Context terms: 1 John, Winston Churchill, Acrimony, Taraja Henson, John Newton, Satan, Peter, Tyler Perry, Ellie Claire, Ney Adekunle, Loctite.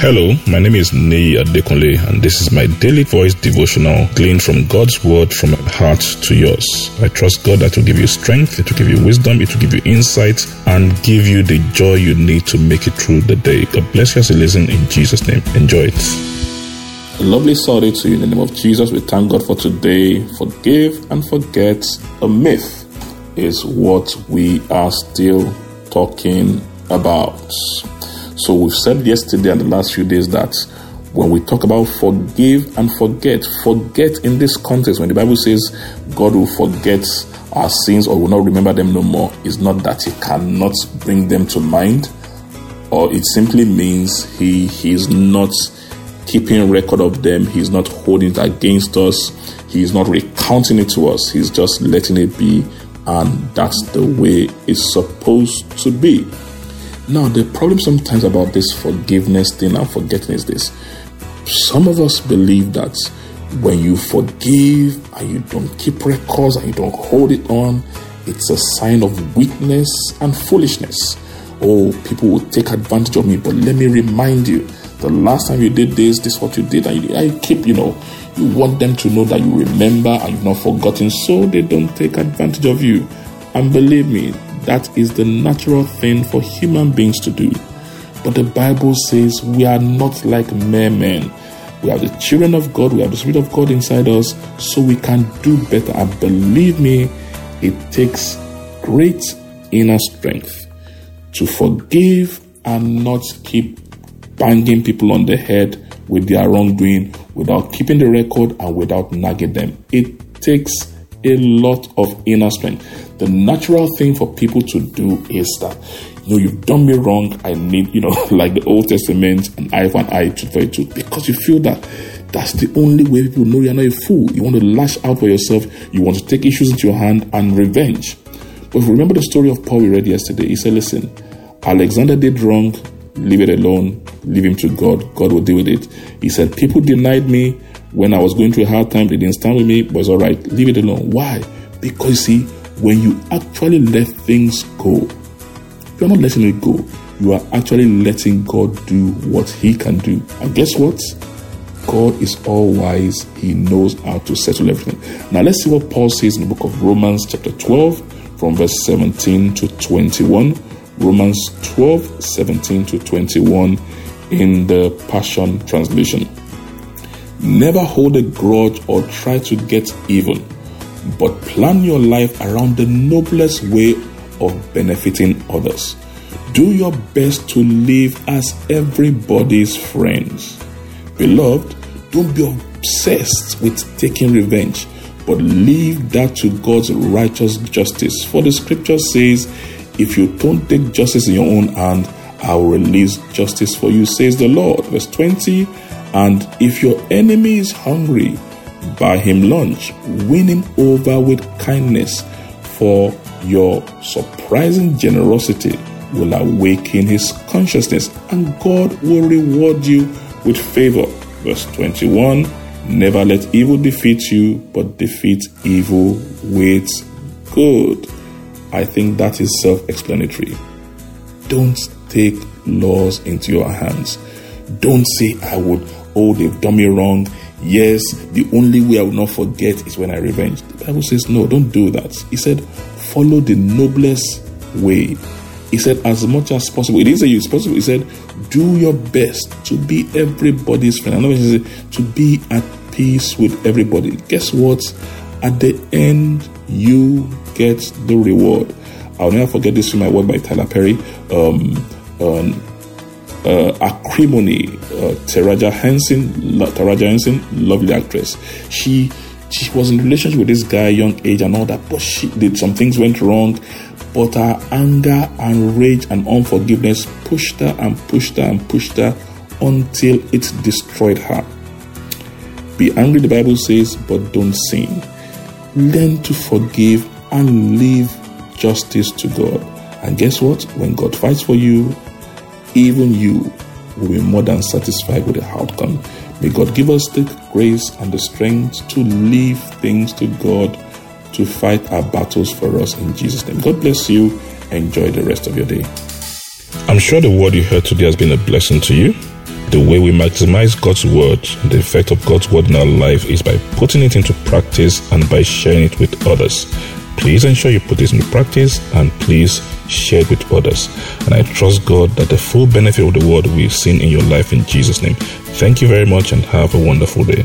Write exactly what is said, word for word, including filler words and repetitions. Hello, my name is Ney Adekunle, and this is my daily voice devotional gleaned from God's word from my heart to yours. I trust God that will give you strength, it will give you wisdom, it will give you insight, and give you the joy you need to make it through the day. God bless you as you listen in Jesus' name. Enjoy it. A lovely Sunday to you in the name of Jesus. We thank God for today. Forgive and forget. A myth is what we are still talking about. So we've said yesterday and the last few days that when we talk about forgive and forget, forget in this context, when the Bible says God will forget our sins or will not remember them no more, it's not that he cannot bring them to mind, or it simply means he, he is not keeping record of them. He's not holding it against us. He's not recounting it to us. He's just letting it be. And that's the way it's supposed to be. Now, the problem sometimes about this forgiveness thing and forgetting is this. Some of us believe that when you forgive and you don't keep records and you don't hold it on, it's a sign of weakness and foolishness. Oh, people will take advantage of me, but let me remind you, the last time you did this, this is what you did, and you, I keep, you know, you want them to know that you remember and you've not forgotten, so they don't take advantage of you. And believe me, that is the natural thing for human beings to do. But the Bible says we are not like mere men. We are the children of God. We have the Spirit of God inside us, so we can do better. And believe me, it takes great inner strength to forgive and not keep banging people on the head with their wrongdoing, without keeping the record and without nagging them. It takes a lot of inner strength. The natural thing for people to do is that, you know, you've done me wrong. I need, you know, like the Old Testament, an eye for an eye, tooth for a tooth, because you feel that that's the only way people know you're not a fool. You want to lash out for yourself. You want to take issues into your hand and revenge. But if you remember the story of Paul we read yesterday, he said, listen, Alexander did wrong. Leave it alone. Leave him to God. God will deal with it. He said, people denied me. When I was going through a hard time, they didn't stand with me, but it's all right. Leave it alone. Why? Because, see, when you actually let things go, you're not letting it go. You are actually letting God do what he can do. And guess what? God is all wise. He knows how to settle everything. Now, let's see what Paul says in the book of Romans chapter twelve from verse seventeen to twenty-one. Romans twelve, seventeen to twenty-one in the Passion Translation. Never hold a grudge or try to get even, but plan your life around the noblest way of benefiting others. Do your best to live as everybody's friends. Beloved, don't be obsessed with taking revenge, but leave that to God's righteous justice. For the scripture says, if you don't take justice in your own hand, I will release justice for you, says the Lord. Verse twenty, and if your enemy is hungry, buy him lunch. Win him over with kindness, for your surprising generosity will awaken his consciousness, and God will reward you with favor. Verse twenty-one, never let evil defeat you, but defeat evil with good. I think that is self-explanatory. Don't take laws into your hands. Don't say, I would, oh, they've done me wrong. Yes, the only way I will not forget is when I revenge. The Bible says, no, don't do that. He said, follow the noblest way. He said, as much as possible. He didn't say it's possible. He said, do your best to be everybody's friend. I know what he said, to be at peace with everybody. Guess what? At the end, you get the reward. I'll never forget this film I watched by Tyler Perry. Um, um, uh, Acrimony, uh, Taraja Henson, La- Taraja Henson, lovely actress. She she was in a relationship with this guy, young age and all that, but she did some things went wrong. But her anger and rage and unforgiveness pushed her and pushed her and pushed her until it destroyed her. Be angry, the Bible says, but don't sin. Learn to forgive and leave justice to God. And guess what? When God fights for you, even you will be more than satisfied with the outcome. May God give us the grace and the strength to leave things to God to fight our battles for us in Jesus' name. God bless you. Enjoy the rest of your day. I'm sure the word you heard today has been a blessing to you. The way we maximize God's word, the effect of God's word in our life, is by putting it into practice and by sharing it with others. Please ensure you put this into practice and please share it with others. And I trust God that the full benefit of the word will be seen in your life in Jesus' name. Thank you very much and have a wonderful day.